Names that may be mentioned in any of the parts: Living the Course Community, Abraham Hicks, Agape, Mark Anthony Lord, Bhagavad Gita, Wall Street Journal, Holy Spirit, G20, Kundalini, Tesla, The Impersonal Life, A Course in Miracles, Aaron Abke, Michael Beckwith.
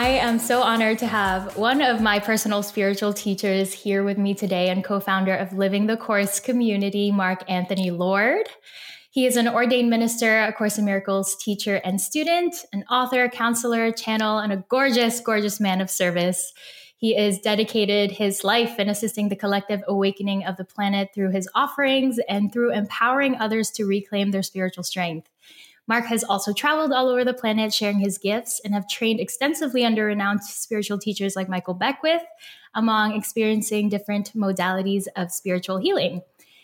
I am so honored to have one of my personal spiritual teachers here with me today and co-founder of Living the Course Community, Mark Anthony Lord. He is an ordained minister, A Course in Miracles teacher and student, an author, counselor, channel, and a gorgeous, gorgeous man of service. He is dedicated his life in assisting the collective awakening of the planet through his offerings and through empowering others to reclaim their spiritual strength. Mark has also traveled all over the planet sharing his gifts and have trained extensively under renowned spiritual teachers like Michael Beckwith, among experiencing different modalities of spiritual healing.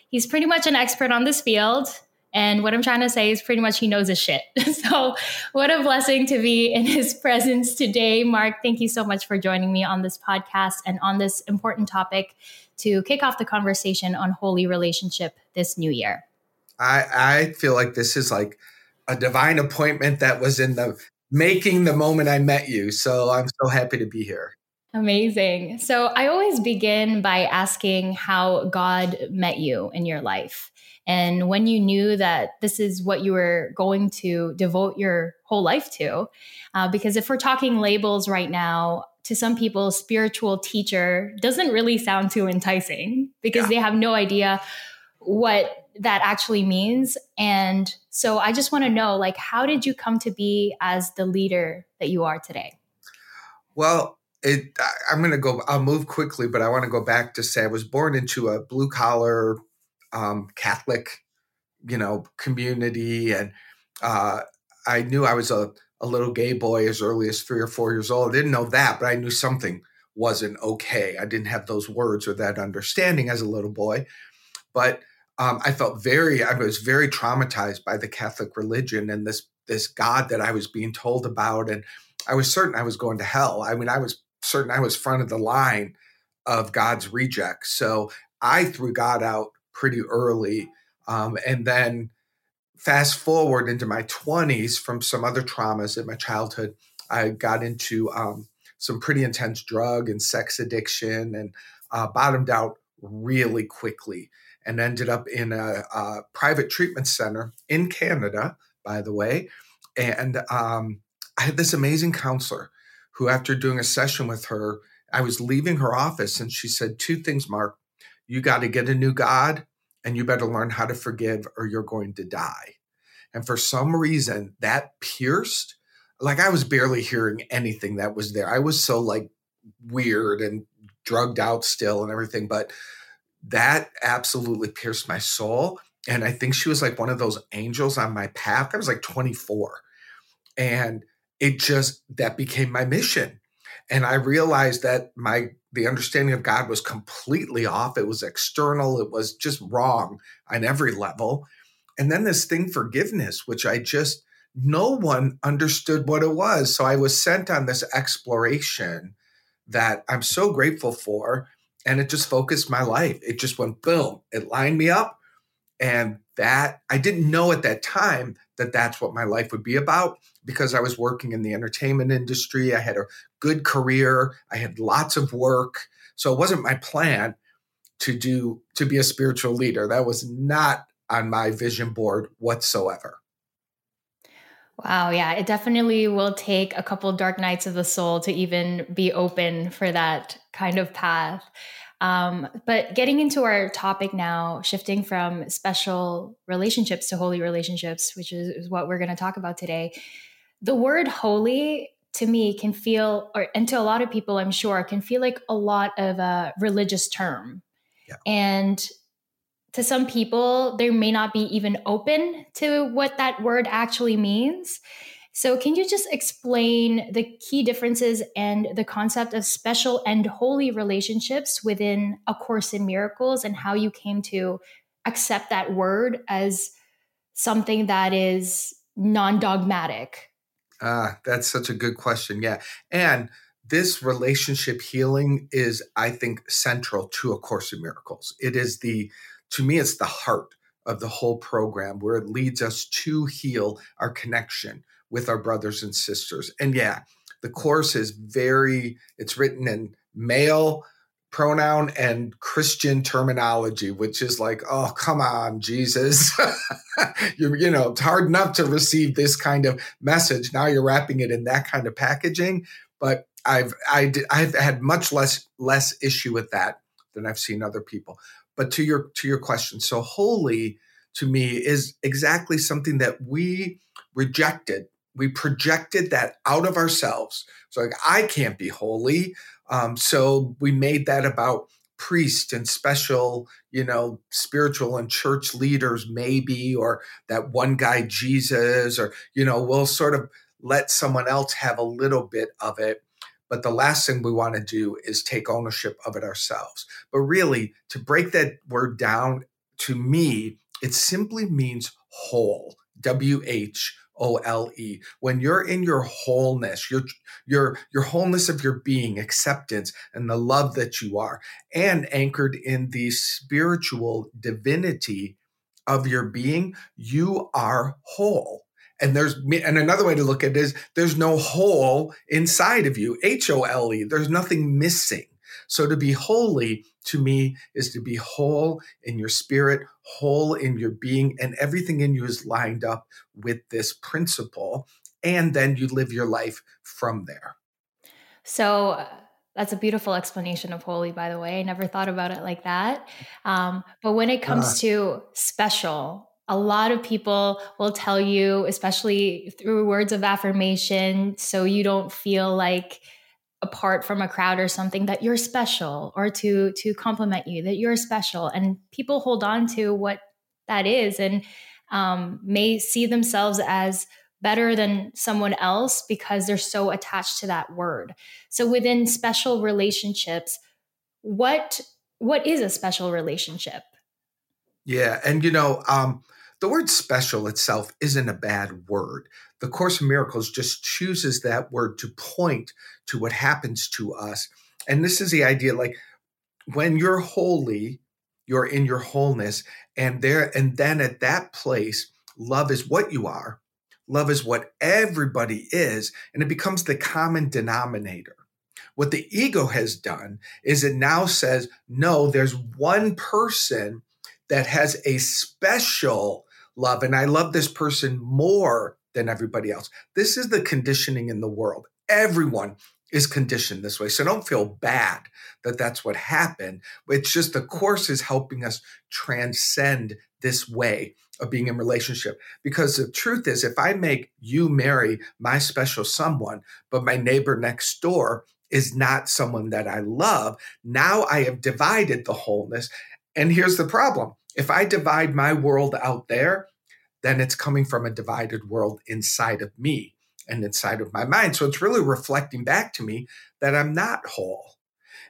He's pretty much an expert on this field. And what I'm trying to say is pretty much he knows his shit. So what a blessing to be in his presence today. Mark, thank you so much for joining me on this podcast and on this important topic to kick off the conversation on holy relationship this new year. I feel like this is like a divine appointment that was in the making the moment I met you. So I'm so happy to be here. Amazing. So I always begin by asking how God met you in your life. And when you knew that this is what you were going to devote your whole life to, because if we're talking labels right now, to some people, spiritual teacher doesn't really sound too enticing because they have no idea what that actually means. And so I just want to know, like, how did you come to be as the leader that you are today? Well, I'll move quickly, but I want to go back to say I was born into a blue collar Catholic, community. And I knew I was a little gay boy as early as 3 or 4 years old. I didn't know that, but I knew something wasn't okay. I didn't have those words or that understanding as a little boy. But I was very traumatized by the Catholic religion and this God that I was being told about. And I was certain I was going to hell. I mean, I was certain I was front of the line of God's rejects. So I threw God out pretty early. And then fast forward into my 20s from some other traumas in my childhood, I got into some pretty intense drug and sex addiction and bottomed out really quickly and ended up in a private treatment center in Canada, by the way. And I had this amazing counselor who, after doing a session with her, I was leaving her office and she said, "Two things, Mark. You got to get a new God and you better learn how to forgive or you're going to die." And for some reason that pierced, like I was barely hearing anything that was there. I was so like weird and drugged out still and everything, but that absolutely pierced my soul. And I think she was like one of those angels on my path. I was like 24 and that became my mission. And I realized that the understanding of God was completely off. It was external. It was just wrong on every level. And then this thing, forgiveness, which no one understood what it was. So I was sent on this exploration that I'm so grateful for. And it just focused my life. It just went, boom, it lined me up. And that I didn't know at that time that that's what my life would be about because I was working in the entertainment industry. I had a good career. I had lots of work. So it wasn't my plan to be a spiritual leader. That was not on my vision board whatsoever. Wow. Yeah. It definitely will take a couple dark nights of the soul to even be open for that kind of path. But getting into our topic now, shifting from special relationships to holy relationships, which is what we're going to talk about today. The word holy to me can feel, and to a lot of people, I'm sure, can feel like a lot of a religious term. Yeah. And to some people, they may not be even open to what that word actually means. So can you just explain the key differences and the concept of special and holy relationships within A Course in Miracles and how you came to accept that word as something that is non-dogmatic? That's such a good question. Yeah. And this relationship healing is, I think, central to A Course in Miracles. It is to me, it's the heart of the whole program where it leads us to heal our connection with our brothers and sisters. And yeah, the course is it's written in male pronoun and Christian terminology, which is like, oh, come on, Jesus. It's hard enough to receive this kind of message. Now you're wrapping it in that kind of packaging. But I've had much less issue with that than I've seen other people. But to your question, so holy to me is exactly something that we rejected. We projected that out of ourselves. So like, I can't be holy. So we made that about priests and special, spiritual and church leaders maybe, or that one guy, Jesus, or, we'll sort of let someone else have a little bit of it. But the last thing we want to do is take ownership of it ourselves. But really, to break that word down, to me, it simply means whole, WHOLE. When you're in your wholeness, your wholeness of your being, acceptance, and the love that you are, and anchored in the spiritual divinity of your being, you are whole. And another way to look at it is there's no hole inside of you, HOLE. There's nothing missing. So to be holy to me is to be whole in your spirit, whole in your being, and everything in you is lined up with this principle. And then you live your life from there. So that's a beautiful explanation of holy, by the way. I never thought about it like that. But when it comes to special, a lot of people will tell you, especially through words of affirmation, so you don't feel like apart from a crowd or something, that you're special, or to compliment you, that you're special. And people hold on to what that is and may see themselves as better than someone else because they're so attached to that word. So within special relationships, what is a special relationship? Yeah. And, the word special itself isn't a bad word. The Course in Miracles just chooses that word to point to what happens to us. And this is the idea, like when you're holy, you're in your wholeness. And then at that place, love is what you are. Love is what everybody is. And it becomes the common denominator. What the ego has done is it now says, no, there's one person that has a special love, and I love this person more than everybody else. This is the conditioning in the world. Everyone is conditioned this way, so don't feel bad that that's what happened. It's just the Course is helping us transcend this way of being in relationship, because the truth is, if I make you marry my special someone, but my neighbor next door is not someone that I love, now I have divided the wholeness. And here's the problem. If I divide my world out there, then it's coming from a divided world inside of me and inside of my mind. So it's really reflecting back to me that I'm not whole.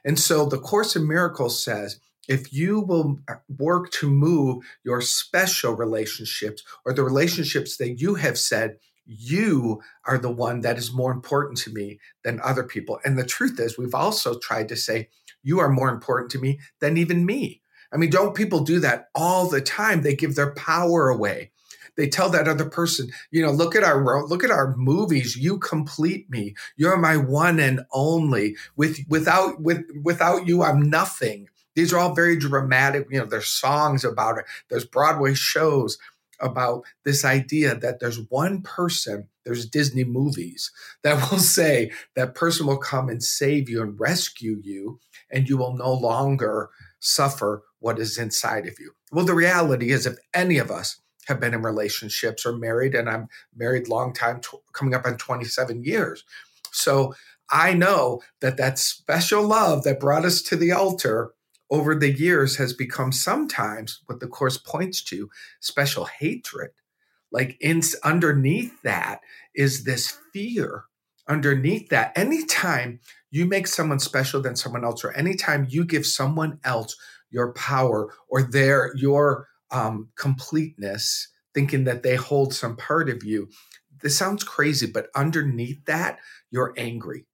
And so the Course in Miracles says, if you will work to move your special relationships, or the relationships that you have said, you are the one that is more important to me than other people. And the truth is, we've also tried to say, you are more important to me than even me. I mean, don't people do that all the time? They give their power away. They tell that other person, look at our movies. You complete me. You're my one and only. Without you, I'm nothing. These are all very dramatic. There's songs about it. There's Broadway shows about this idea that there's one person, there's Disney movies that will say that person will come and save you and rescue you, and you will no longer suffer what is inside of you. Well, the reality is, if any of us have been in relationships or married, and I'm married long time, coming up on 27 years. So I know that special love that brought us to the altar over the years has become sometimes what the Course points to, special hatred. Like underneath that is this fear. Underneath that, anytime you make someone special than someone else, or anytime you give someone else your power or your completeness, thinking that they hold some part of you, this sounds crazy, but underneath that, you're angry,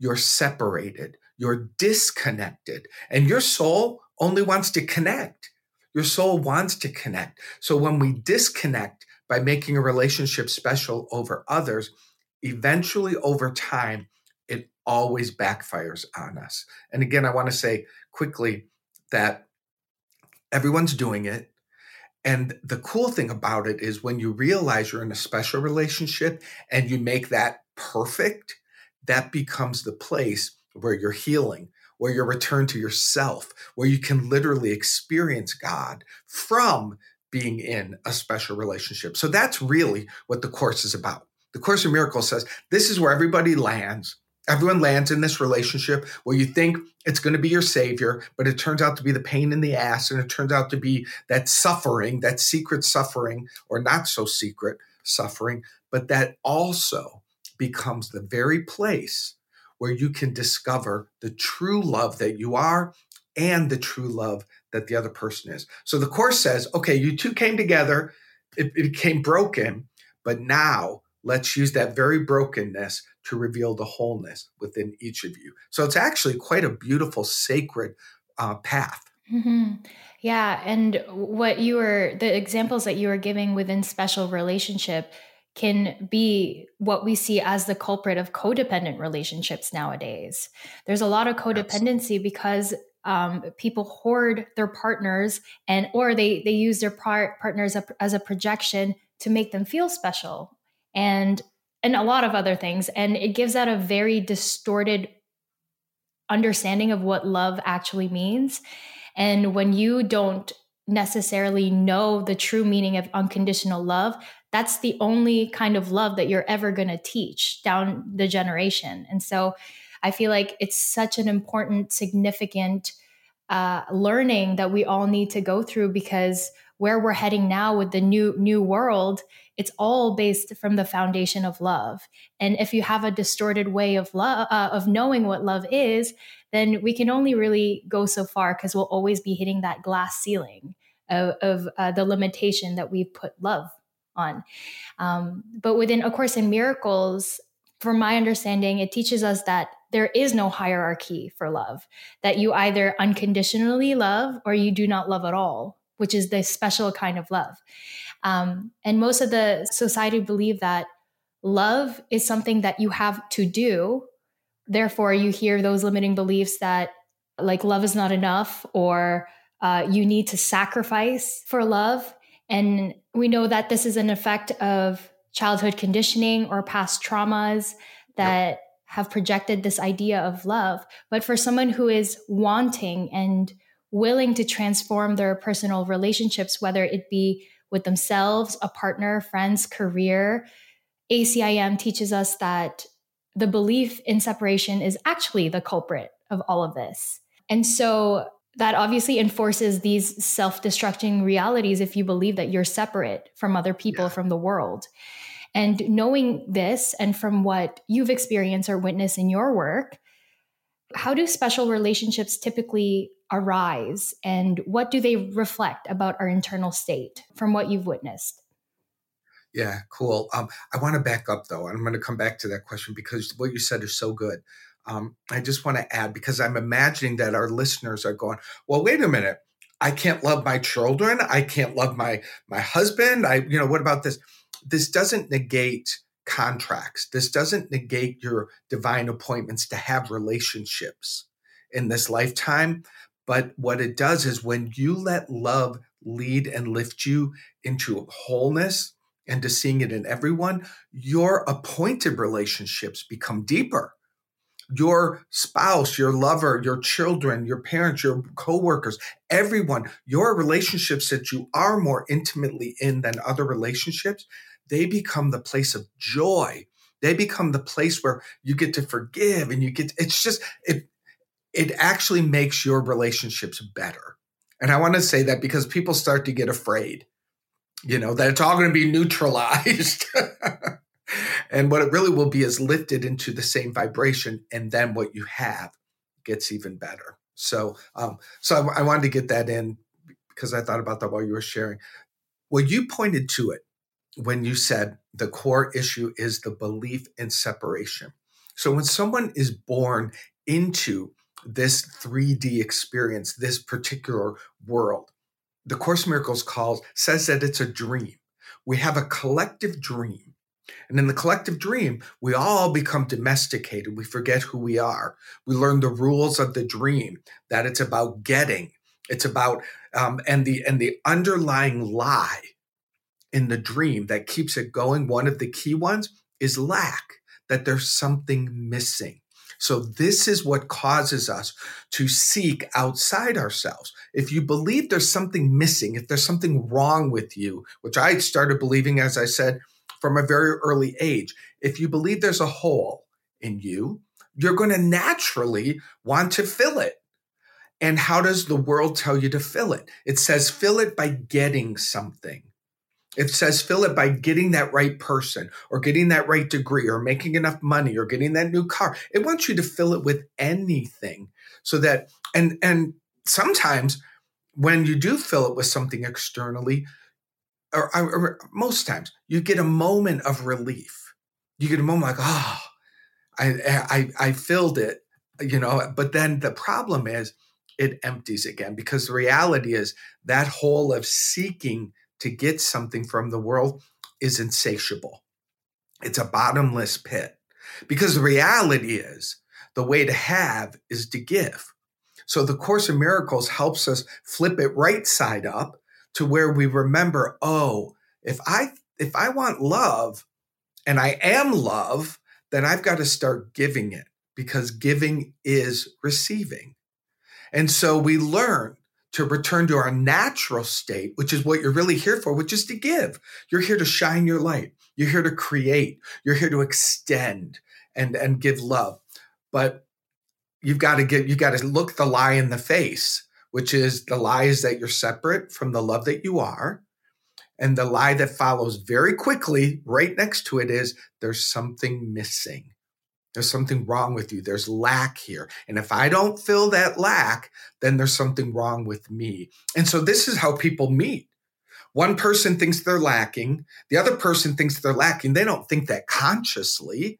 you're separated, you're disconnected, and your soul only wants to connect. Your soul wants to connect. So when we disconnect by making a relationship special over others, eventually, over time, it always backfires on us. And again, I want to say quickly that everyone's doing it. And the cool thing about it is when you realize you're in a special relationship and you make that perfect, that becomes the place where you're healing, where you're returned to yourself, where you can literally experience God from being in a special relationship. So that's really what the Course is about. The Course in Miracles says, this is where everybody lands. Everyone lands in this relationship where you think it's going to be your savior, but it turns out to be the pain in the ass, and it turns out to be that suffering, that secret suffering, or not so secret suffering, but that also becomes the very place where you can discover the true love that you are and the true love that the other person is. So the Course says, okay, you two came together, it became broken, but now let's use that very brokenness to reveal the wholeness within each of you. So it's actually quite a beautiful, sacred path. Mm-hmm. Yeah. And the examples that you were giving within special relationship can be what we see as the culprit of codependent relationships nowadays. There's a lot of codependency because people hoard their partners or they use their partners as a projection to make them feel special and a lot of other things. And it gives out a very distorted understanding of what love actually means. And when you don't necessarily know the true meaning of unconditional love, that's the only kind of love that you're ever going to teach down the generation. And so I feel like it's such an important, significant learning that we all need to go through, because where we're heading now with the new world, it's all based from the foundation of love. And if you have a distorted way of love, of knowing what love is, then we can only really go so far, because we'll always be hitting that glass ceiling of the limitation that we've put love on. But within A Course in Miracles, from my understanding, it teaches us that there is no hierarchy for love, that you either unconditionally love or you do not love at all, which is the special kind of love. And most of the society believe that love is something that you have to do. Therefore, you hear those limiting beliefs that like love is not enough, or you need to sacrifice for love. And we know that this is an effect of childhood conditioning or past traumas that have projected this idea of love. But for someone who is wanting and willing to transform their personal relationships, whether it be with themselves, a partner, friends, career, ACIM teaches us that the belief in separation is actually the culprit of all of this. And so that obviously enforces these self-destructing realities if you believe that you're separate from other people, from the world. And knowing this, and from what you've experienced or witnessed in your work, how do special relationships typically arise, and what do they reflect about our internal state from what you've witnessed? Yeah, cool. I want to back up though. I'm going to come back to that question because what you said is so good. I just want to add, because I'm imagining that our listeners are going, well, wait a minute. I can't love my children. I can't love my husband. What about this? This doesn't negate contracts. This doesn't negate your divine appointments to have relationships in this lifetime. But what it does is when you let love lead and lift you into wholeness and to seeing it in everyone, your appointed relationships become deeper. Your spouse, your lover, your children, your parents, your coworkers, everyone, your relationships that you are more intimately in than other relationships, they become the place of joy. They become the place where you get to forgive and it actually makes your relationships better. And I want to say that because people start to get afraid, that it's all going to be neutralized. And what it really will be is lifted into the same vibration. And then what you have gets even better. So I wanted to get that in because I thought about that while you were sharing. Well, you pointed to it when you said the core issue is the belief in separation. So when someone is born into this 3D experience, this particular world, the Course in Miracles says that it's a dream. We have a collective dream. And in the collective dream, we all become domesticated. We forget who we are. We learn the rules of the dream, that it's about getting. It's about, and the underlying lie in the dream that keeps it going, one of the key ones, is lack. that there's something missing. So this is what causes us to seek outside ourselves. If you believe there's something missing, if there's something wrong with you, which I started believing, as I said, from a very early age, if you believe there's a hole in you, you're going to naturally want to fill it. And how does the world tell you to fill it? It says fill it by getting something. It says fill it by getting that right person or getting that right degree or making enough money or getting that new car. It wants you to fill it with anything so that, and sometimes when you do fill it with something externally, or most times, you get a moment of relief. You get a moment like, oh, I filled it, you know, but then the problem is it empties again, because the reality is that hole of seeking to get something from the world is insatiable. It's a bottomless pit, because the reality is the way to have is to give. So the Course in Miracles helps us flip it right side up to where we remember, oh, if I want love and I am love, then I've got to start giving it, because giving is receiving. And so we learn to return to our natural state, which is what you're really here for, which is to give. You're here to shine your light. You're here to create. You're here to extend and give love. But you've got to look the lie in the face, which is the lie is that you're separate from the love that you are. And the lie that follows very quickly right next to it is there's something missing. There's something wrong with you. There's lack here. And if I don't fill that lack, then there's something wrong with me. And so this is how people meet. One person thinks they're lacking. The other person thinks they're lacking. They don't think that consciously,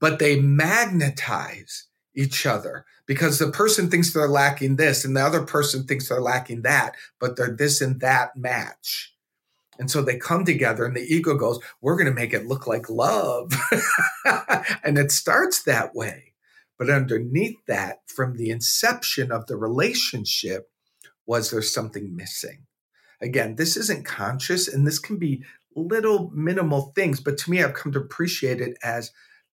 but they magnetize each other, because the person thinks they're lacking this and the other person thinks they're lacking that, but they're this and that match. And so they come together and the ego goes, we're going to make it look like love. And it starts that way. But underneath that, from the inception of the relationship, was there something missing? Again, this isn't conscious, and this can be little minimal things. But to me, I've come to appreciate it as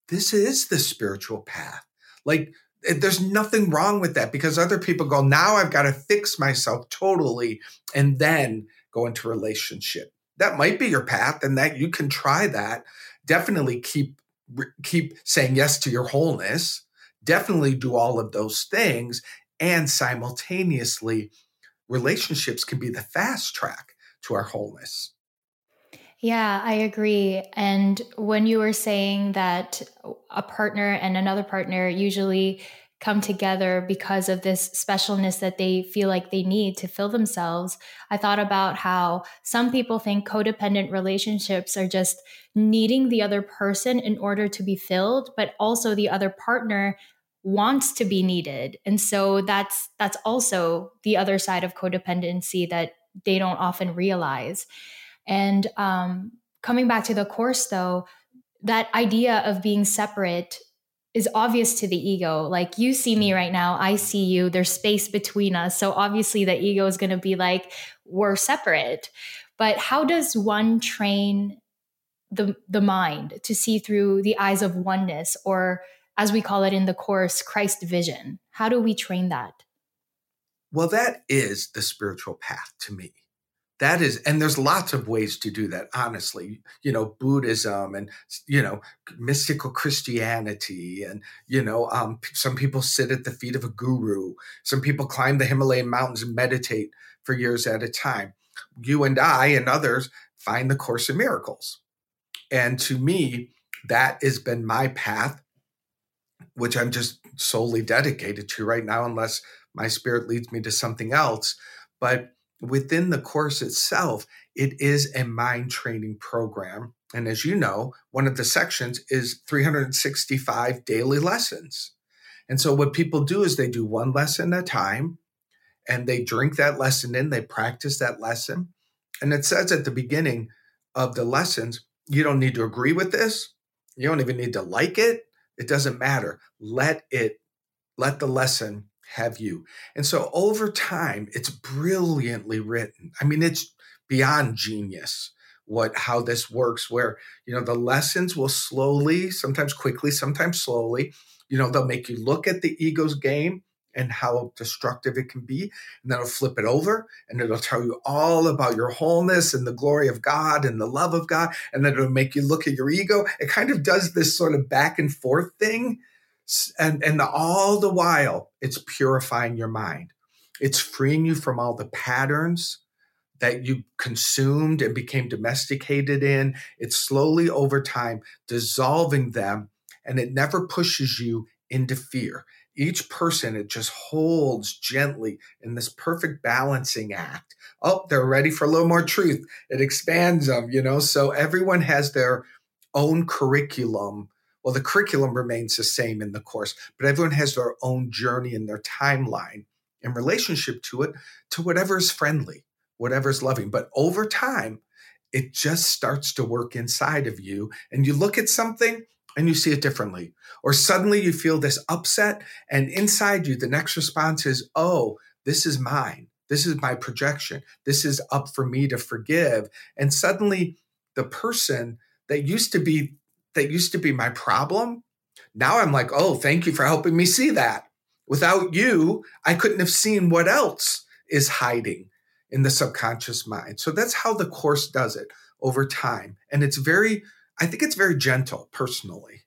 this is the spiritual path. Like, there's nothing wrong with that, because other people go, now I've got to fix myself totally and then go into relationship. That might be your path, and that you can try that. Definitely keep saying yes to your wholeness. Definitely do all of those things. And simultaneously, relationships can be the fast track to our wholeness. Yeah, I agree. And when you were saying that a partner and another partner usually come together because of this specialness that they feel like they need to fill themselves, I thought about how some people think codependent relationships are just needing the other person in order to be filled, but also the other partner wants to be needed. And so that's also the other side of codependency that they don't often realize. And coming back to the Course, though, that idea of being separate is obvious to the ego. Like, you see me right now, I see you, there's space between us. So obviously the ego is going to be like, we're separate. But how does one train the mind to see through the eyes of oneness, or as we call it in the Course, Christ vision? How do we train that? Well, that is the spiritual path to me. That is, and there's lots of ways to do that, honestly, you know, Buddhism and, you know, mystical Christianity. And, you know, some people sit at the feet of a guru. Some people climb the Himalayan mountains and meditate for years at a time. You and I and others find the Course in Miracles. And to me, that has been my path, which I'm just solely dedicated to right now, unless my spirit leads me to something else. But within the Course itself, it is a mind training program. And as you know, one of the sections is 365 daily lessons. And so what people do is they do one lesson at a time, and they drink that lesson in, they practice that lesson. And it says at the beginning of the lessons, you don't need to agree with this. You don't even need to like it. It doesn't matter. Let the lesson have you. And so over time, it's brilliantly written. I mean, it's beyond genius how this works, where, you know, the lessons will slowly, sometimes quickly, sometimes slowly, you know, they'll make you look at the ego's game and how destructive it can be. And then it'll flip it over and it'll tell you all about your wholeness and the glory of God and the love of God. And then it'll make you look at your ego. It kind of does this sort of back and forth thing. And all the while, it's purifying your mind. It's freeing you from all the patterns that you consumed and became domesticated in. It's slowly over time dissolving them, and it never pushes you into fear. Each person, it just holds gently in this perfect balancing act. Oh, they're ready for a little more truth. It expands them, you know. So everyone has their own curriculum. Well, the curriculum remains the same in the course, but everyone has their own journey and their timeline in relationship to it, to whatever is friendly, whatever is loving. But over time, it just starts to work inside of you. And you look at something and you see it differently. Or suddenly you feel this upset, and inside you, the next response is, oh, this is mine. This is my projection. This is up for me to forgive. And suddenly the person that used to be my problem, now I'm like, oh, thank you for helping me see that. Without you, I couldn't have seen what else is hiding in the subconscious mind. So that's how the course does it over time. And I think it's very gentle, personally.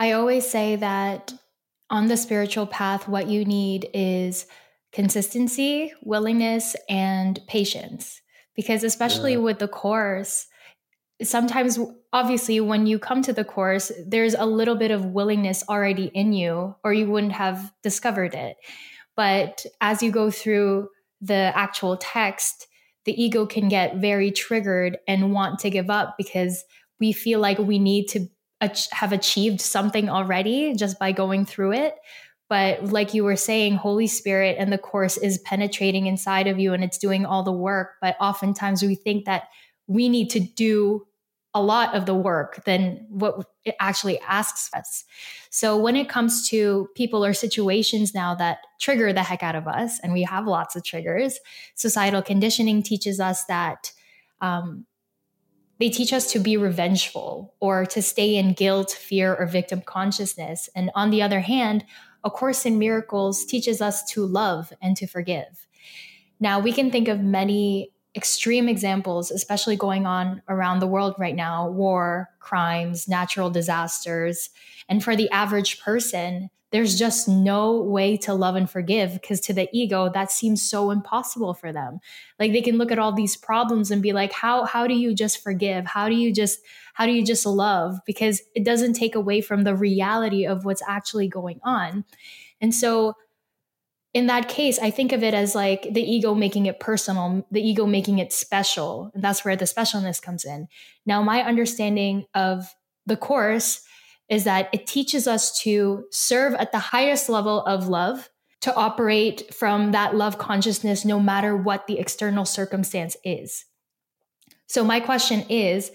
I always say that on the spiritual path, what you need is consistency, willingness, and patience. Because especially with the course, sometimes, obviously, when you come to the course, there's a little bit of willingness already in you, or you wouldn't have discovered it. But as you go through the actual text, the ego can get very triggered and want to give up because we feel like we need to have achieved something already just by going through it. But like you were saying, Holy Spirit and the course is penetrating inside of you and it's doing all the work. But oftentimes we think that we need to do a lot of the work than what it actually asks us. So when it comes to people or situations now that trigger the heck out of us, and we have lots of triggers, societal conditioning teaches us that they teach us to be revengeful or to stay in guilt, fear, or victim consciousness. And on the other hand, A Course in Miracles teaches us to love and to forgive. Now, we can think of many extreme examples, especially going on around the world right now, war, crimes, natural disasters. And for the average person, there's just no way to love and forgive because to the ego, that seems so impossible for them. Like they can look at all these problems and be like, how do you just forgive? How do you just love? Because it doesn't take away from the reality of what's actually going on. And so in that case, I think of it as like the ego making it personal, the ego making it special. And that's where the specialness comes in. Now, my understanding of the course is that it teaches us to serve at the highest level of love, to operate from that love consciousness, no matter what the external circumstance is. So my question is,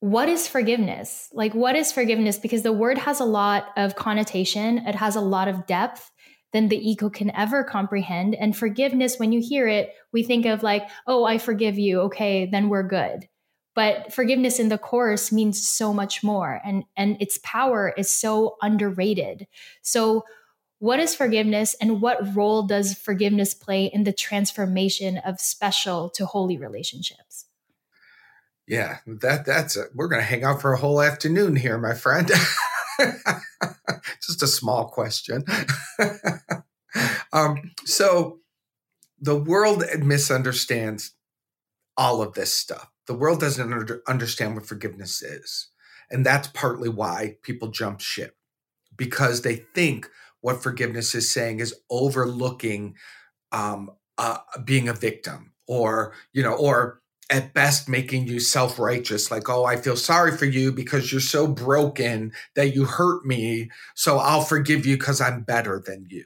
what is forgiveness? Like, what is forgiveness? Because the word has a lot of connotation. It has a lot of depth than the ego can ever comprehend. And forgiveness, when you hear it, we think of like, oh, I forgive you. Okay, then we're good. But forgiveness in the course means so much more. And its power is so underrated. So what is forgiveness and what role does forgiveness play in the transformation of special to holy relationships? Yeah, we're going to hang out for a whole afternoon here, my friend. Just a small question. So the world misunderstands all of this stuff. The world doesn't understand what forgiveness is. And that's partly why people jump ship, because they think what forgiveness is saying is overlooking being a victim or at best making you self-righteous, like, oh, I feel sorry for you because you're so broken that you hurt me, so I'll forgive you because I'm better than you.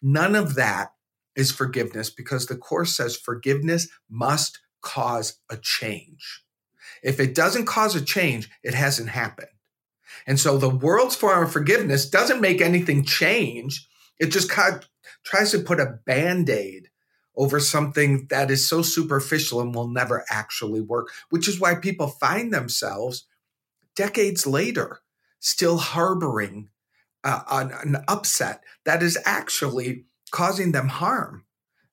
None of that is forgiveness, because the Course says forgiveness must cause a change. If it doesn't cause a change, it hasn't happened. And so the world's form of forgiveness doesn't make anything change. It just tries to put a Band-Aid over something that is so superficial and will never actually work, which is why people find themselves decades later still harboring an upset that is actually causing them harm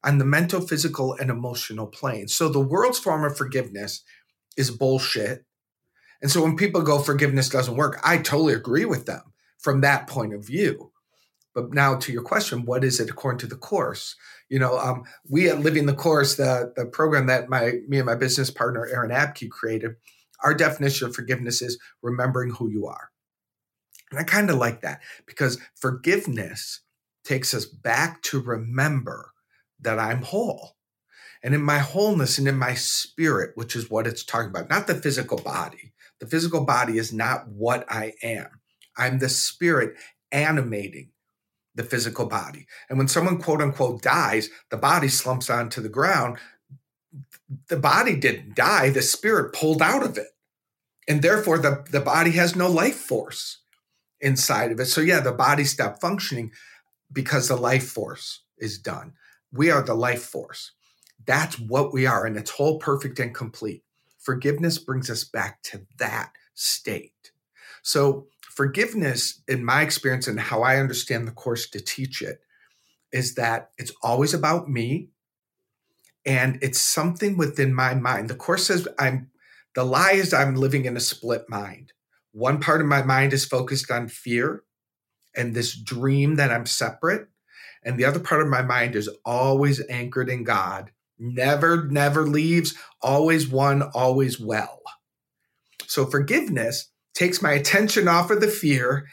on the mental, physical, and emotional plane. So the world's form of forgiveness is bullshit. And so when people go, forgiveness doesn't work, I totally agree with them from that point of view. But now to your question, what is it according to the Course? You know, we at Living the Course, the program that me and my business partner, Aaron Abke, created, our definition of forgiveness is remembering who you are. And I kind of like that because forgiveness takes us back to remember that I'm whole. And in my wholeness and in my spirit, which is what it's talking about, not the physical body. The physical body is not what I am. I'm the spirit animating the physical body. And when someone, quote unquote, dies, the body slumps onto the ground. The body didn't die. The spirit pulled out of it. And therefore, the body has no life force inside of it. So yeah, the body stopped functioning because the life force is done. We are the life force. That's what we are. And it's whole, perfect, and complete. Forgiveness brings us back to that state. So forgiveness, in my experience and how I understand the Course to teach it, is that it's always about me and it's something within my mind. The Course says the lie is I'm living in a split mind. One part of my mind is focused on fear and this dream that I'm separate. And the other part of my mind is always anchored in God. Never leaves, always one, always well. So forgiveness takes my attention off of the fear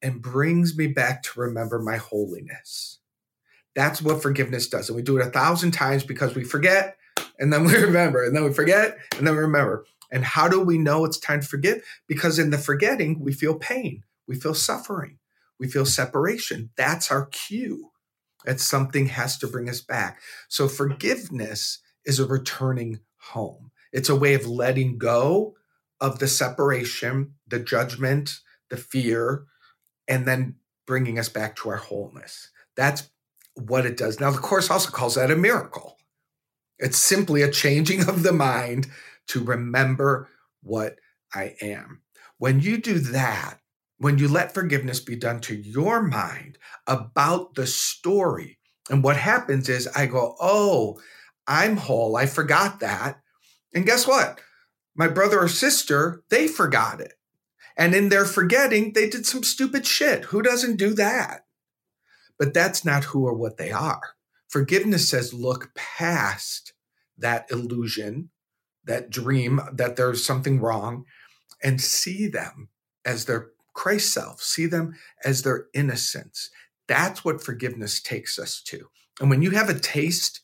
and brings me back to remember my holiness. That's what forgiveness does. And we do it 1,000 times because we forget, and then we remember, and then we forget, and then we remember. And how do we know it's time to forgive? Because in the forgetting, we feel pain, we feel suffering, we feel separation. That's our cue that something has to bring us back. So forgiveness is a returning home. It's a way of letting go of the separation, the judgment, the fear, and then bringing us back to our wholeness. That's what it does. Now, the Course also calls that a miracle. It's simply a changing of the mind to remember what I am. When you do that, when you let forgiveness be done to your mind about the story, and what happens is I go, oh, I'm whole. I forgot that. And guess what? My brother or sister, they forgot it. And in their forgetting, they did some stupid shit. Who doesn't do that? But that's not who or what they are. Forgiveness says, look past that illusion, that dream that there's something wrong, and see them as their Christ self, see them as their innocence. That's what forgiveness takes us to. And when you have a taste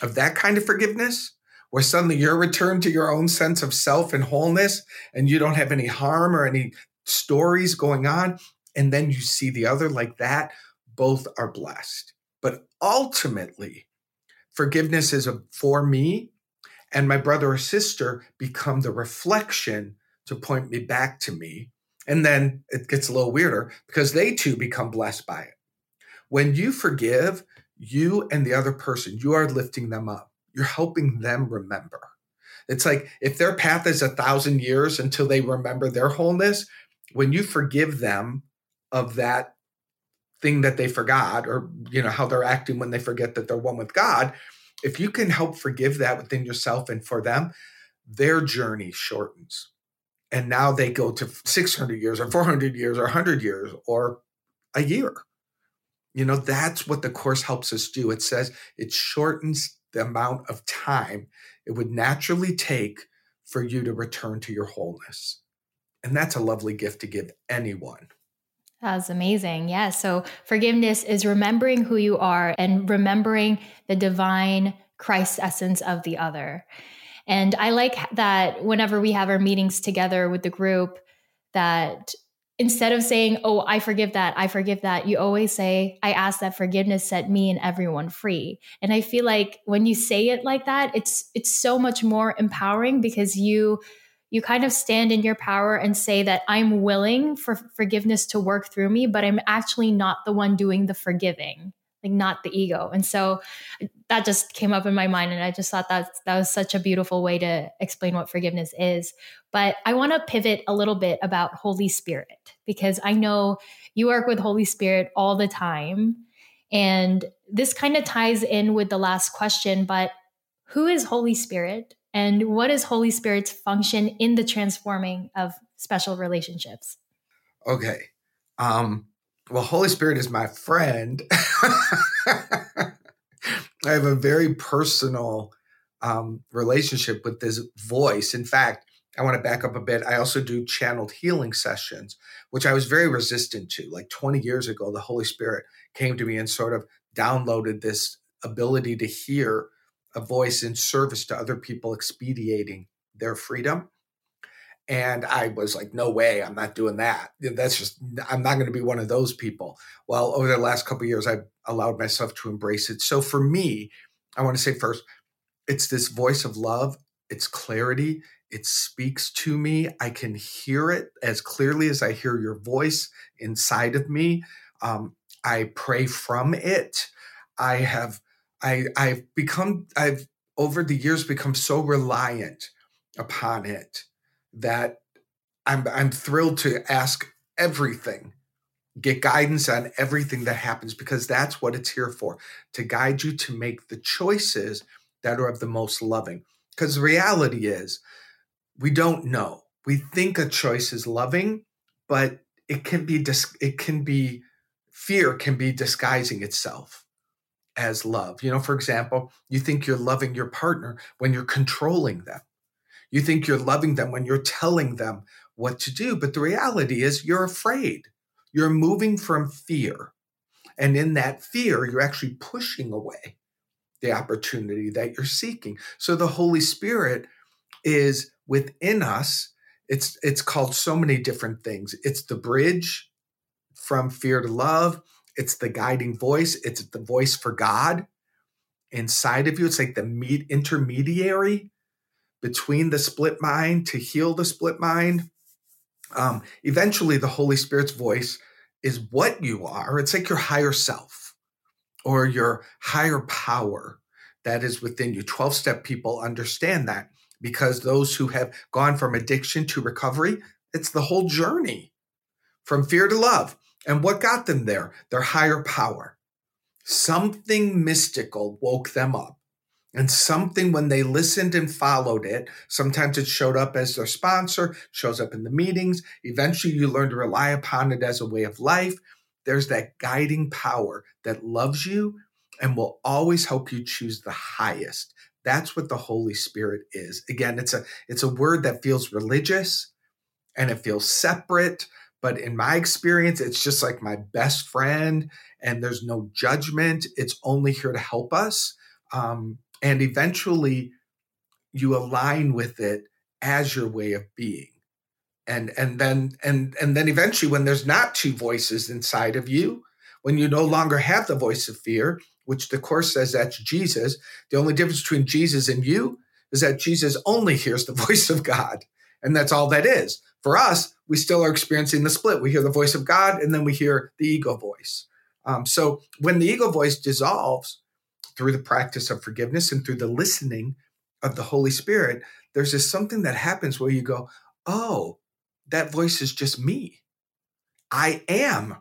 of that kind of forgiveness, where suddenly you're returned to your own sense of self and wholeness, and you don't have any harm or any stories going on, and then you see the other like that, both are blessed. But ultimately, forgiveness is for me, and my brother or sister become the reflection to point me back to me. And then it gets a little weirder because they too become blessed by it. When you forgive, you and the other person, you are lifting them up. You're helping them remember. It's like if their path is 1,000 years until they remember their wholeness, when you forgive them of that thing that they forgot, or you know how they're acting when they forget that they're one with God, if you can help forgive that within yourself and for them, their journey shortens. And now they go to 600 years or 400 years or 100 years or a year. You know, that's what the Course helps us do. It says it shortens the amount of time it would naturally take for you to return to your wholeness. And that's a lovely gift to give anyone. That was amazing. Yeah. So forgiveness is remembering who you are and remembering the divine Christ essence of the other. And I like that whenever we have our meetings together with the group, that instead of saying, oh, I forgive that, you always say, I ask that forgiveness set me and everyone free. And I feel like when you say it like that, it's so much more empowering because you kind of stand in your power and say that I'm willing for forgiveness to work through me, but I'm actually not the one doing the forgiving, like not the ego. And so that just came up in my mind. And I just thought that was such a beautiful way to explain what forgiveness is. But I want to pivot a little bit about Holy Spirit, because I know you work with Holy Spirit all the time. And this kind of ties in with the last question, but who is Holy Spirit and what is Holy Spirit's function in the transforming of special relationships? Okay. Well, Holy Spirit is my friend. I have a very personal relationship with this voice. In fact, I want to back up a bit. I also do channeled healing sessions, which I was very resistant to. Like 20 years ago, the Holy Spirit came to me and sort of downloaded this ability to hear a voice in service to other people expediting their freedom. And I was like, no way, I'm not doing that. I'm not going to be one of those people. Well, over the last couple of years, I've allowed myself to embrace it. So for me, I want to say first, it's this voice of love. It's clarity. It speaks to me. I can hear it as clearly as I hear your voice inside of me. I pray from it. I've over the years become so reliant upon it that I'm thrilled to ask everything, get guidance on everything that happens, because that's what it's here for, to guide you to make the choices that are of the most loving. Because the reality is, we don't know. We think a choice is loving, but fear can be disguising itself as love. You know, for example, you think you're loving your partner when you're controlling them. You think you're loving them when you're telling them what to do. But the reality is you're afraid. You're moving from fear. And in that fear, you're actually pushing away the opportunity that you're seeking. So the Holy Spirit is within us. It's called so many different things. It's the bridge from fear to love. It's the guiding voice. It's the voice for God inside of you. It's like the intermediary between the split mind to heal the split mind. Eventually, the Holy Spirit's voice is what you are. It's like your higher self or your higher power that is within you. 12-step people understand that, because those who have gone from addiction to recovery, it's the whole journey from fear to love. And what got them there? Their higher power. Something mystical woke them up. And something, when they listened and followed it, sometimes it showed up as their sponsor, shows up in the meetings. Eventually, you learn to rely upon it as a way of life. There's that guiding power that loves you and will always help you choose the highest. That's what the Holy Spirit is. Again, it's a word that feels religious and it feels separate. But in my experience, it's just like my best friend, and there's no judgment. It's only here to help us. And eventually you align with it as your way of being. And then eventually, when there's not two voices inside of you, when you no longer have the voice of fear, which the Course says that's Jesus, the only difference between Jesus and you is that Jesus only hears the voice of God. And that's all that is. For us, we still are experiencing the split. We hear the voice of God, and then we hear the ego voice. So when the ego voice dissolves, through the practice of forgiveness and through the listening of the Holy Spirit, there's just something that happens where you go, oh, that voice is just me. I am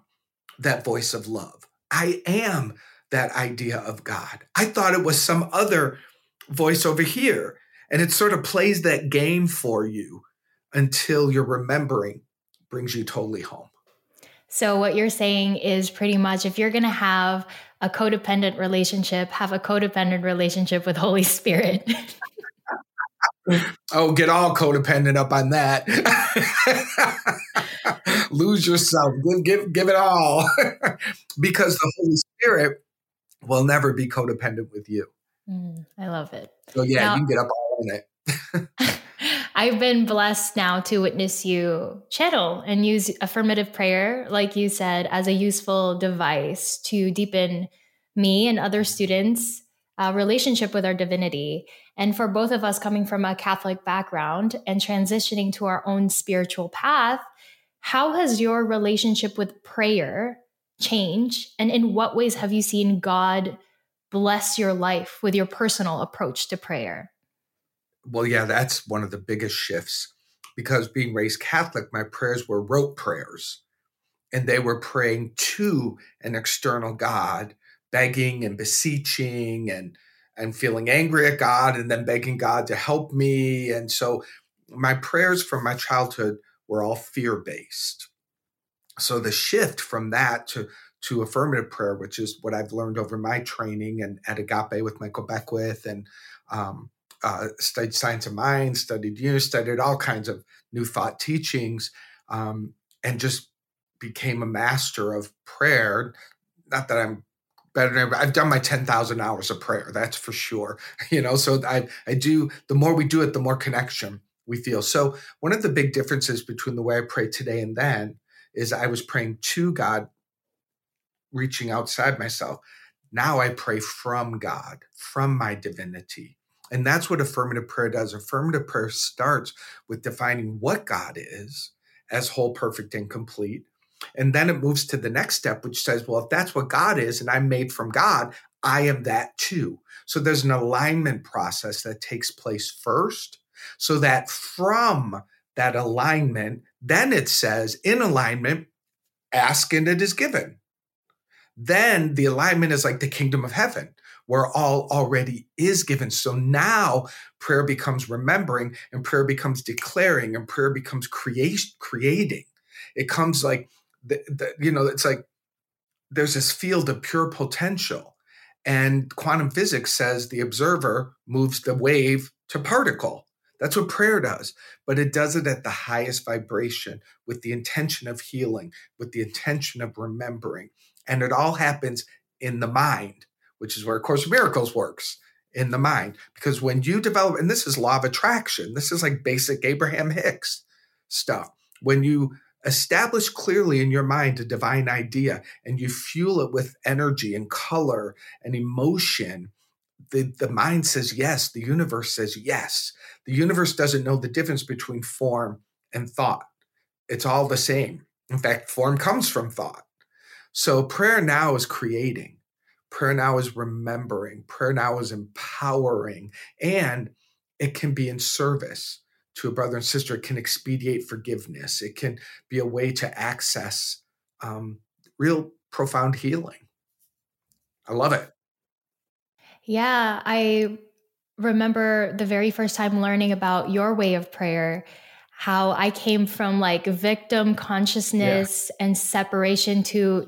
that voice of love. I am that idea of God. I thought it was some other voice over here. And it sort of plays that game for you until your remembering brings you totally home. So what you're saying is pretty much, if you're going to have a codependent relationship, have a codependent relationship with Holy Spirit. Oh, get all codependent up on that. Lose yourself. Give it all. Because the Holy Spirit will never be codependent with you. I love it. So yeah, now, you can get up all in it. I've been blessed now to witness you channel and use affirmative prayer, like you said, as a useful device to deepen me and other students' relationship with our divinity. And for both of us coming from a Catholic background and transitioning to our own spiritual path, how has your relationship with prayer changed? And in what ways have you seen God bless your life with your personal approach to prayer? Well, yeah, that's one of the biggest shifts, because being raised Catholic, my prayers were rote prayers, and they were praying to an external God, begging and beseeching and feeling angry at God and then begging God to help me. And so my prayers from my childhood were all fear-based. So the shift from that to affirmative prayer, which is what I've learned over my training and at Agape with Michael Beckwith, and studied Science of Mind, studied all kinds of New Thought teachings, and just became a master of prayer. Not that I'm better than everybody. I've done my 10,000 hours of prayer, that's for sure. So I do, the more we do it, the more connection we feel. So one of the big differences between the way I pray today and then is I was praying to God, reaching outside myself. Now I pray from God, from my divinity. And that's what affirmative prayer does. Affirmative prayer starts with defining what God is as whole, perfect, and complete. And then it moves to the next step, which says, well, if that's what God is and I'm made from God, I am that too. So there's an alignment process that takes place first, so that from that alignment, then it says, in alignment, ask and it is given. Then the alignment is like the kingdom of heaven, where all already is given. So now prayer becomes remembering, and prayer becomes declaring, and prayer becomes creating. It comes like, it's like there's this field of pure potential. And quantum physics says the observer moves the wave to particle. That's what prayer does, but it does it at the highest vibration, with the intention of healing, with the intention of remembering. And it all happens in the mind, which is where A Course in Miracles works, in the mind. Because when you develop, and this is law of attraction, this is like basic Abraham Hicks stuff. When you establish clearly in your mind a divine idea and you fuel it with energy and color and emotion, the mind says yes. The universe says yes. The universe doesn't know the difference between form and thought. It's all the same. In fact, form comes from thought. So prayer now is creating. Prayer now is remembering. Prayer now is empowering. And it can be in service to a brother and sister. It can expedite forgiveness. It can be a way to access real profound healing. I love it. Yeah, I remember the very first time learning about your way of prayer, how I came from like victim consciousness and separation to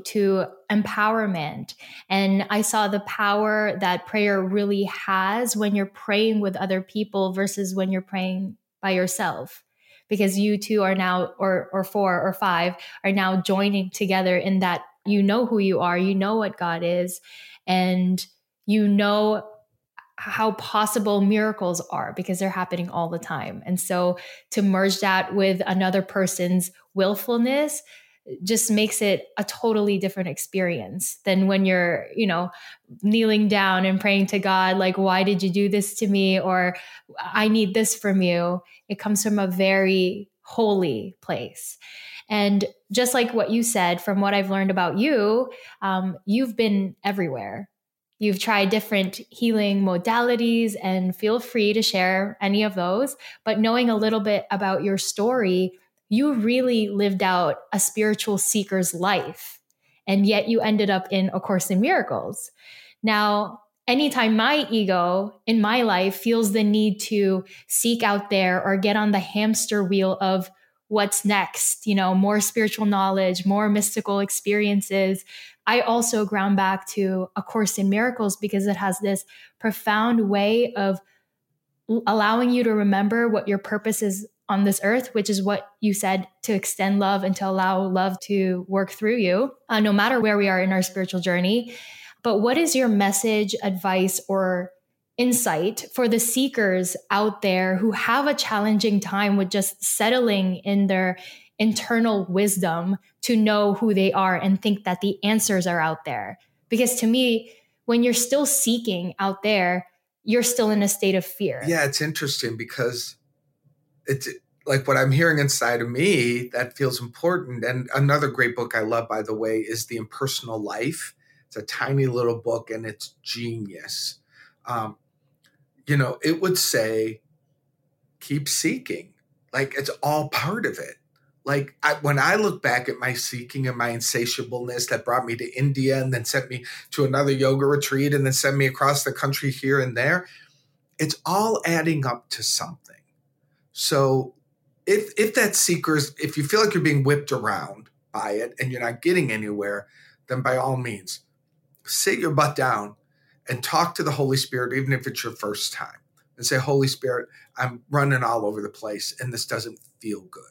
empowerment. And I saw the power that prayer really has when you're praying with other people versus when you're praying by yourself, because you two are now, or four or five are now joining together in that you know who you are, you know what God is, and you know how possible miracles are because they're happening all the time. And so to merge that with another person's willfulness just makes it a totally different experience than when you're, kneeling down and praying to God, like, why did you do this to me? Or I need this from you. It comes from a very holy place. And just like what you said, from what I've learned about you, you've been everywhere. You've tried different healing modalities, and feel free to share any of those. But knowing a little bit about your story, you really lived out a spiritual seeker's life, and yet you ended up in A Course in Miracles. Now, anytime my ego in my life feels the need to seek out there or get on the hamster wheel of what's next, more spiritual knowledge, more mystical experiences, I also ground back to A Course in Miracles, because it has this profound way of allowing you to remember what your purpose is on this earth, which is what you said, to extend love and to allow love to work through you, no matter where we are in our spiritual journey. But what is your message, advice, or insight for the seekers out there who have a challenging time with just settling in their internal wisdom to know who they are and think that the answers are out there? Because to me, when you're still seeking out there, you're still in a state of fear. Yeah, it's interesting, because it's like what I'm hearing inside of me that feels important. And another great book I love, by the way, is The Impersonal Life It's a tiny little book, and it's genius. It would say, keep seeking. Like, it's all part of it. Like, when I look back at my seeking and my insatiableness that brought me to India and then sent me to another yoga retreat and then sent me across the country here and there, it's all adding up to something. So if that seeker's, if you feel like you're being whipped around by it and you're not getting anywhere, then by all means, sit your butt down and talk to the Holy Spirit, even if it's your first time, and say, Holy Spirit, I'm running all over the place and this doesn't feel good.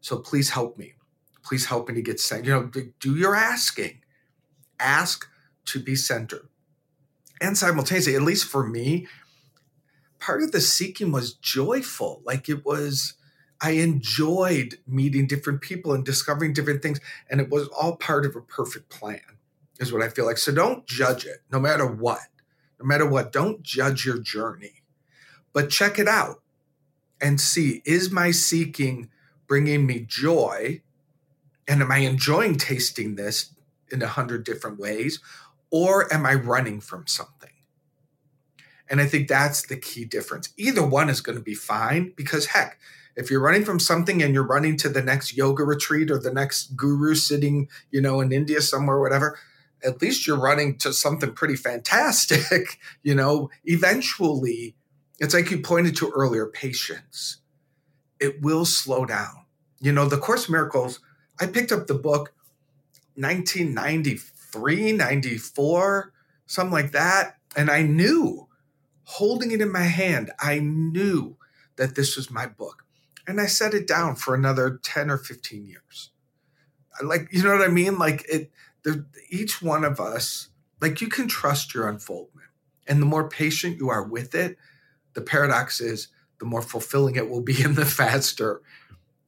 So please help me. Please help me to get centered. Do your asking. Ask to be centered. And simultaneously, at least for me, part of the seeking was joyful. Like, it was, I enjoyed meeting different people and discovering different things. And it was all part of a perfect plan, is what I feel like. So don't judge it, no matter what. No matter what, don't judge your journey. But check it out and see, is my seeking bringing me joy? And am I enjoying tasting this in 100 different ways? Or am I running from something? And I think that's the key difference. Either one is going to be fine, because heck, if you're running from something and you're running to the next yoga retreat or the next guru sitting, in India somewhere, whatever, at least you're running to something pretty fantastic. Eventually, it's like you pointed to earlier, patience. It will slow down. The Course in Miracles, I picked up the book 1993, 94, something like that. And I knew, holding it in my hand, I knew that this was my book. And I set it down for another 10 or 15 years. Like, you know what I mean? Like, each one of us, like, you can trust your unfoldment. And the more patient you are with it, the paradox is, the more fulfilling it will be and the faster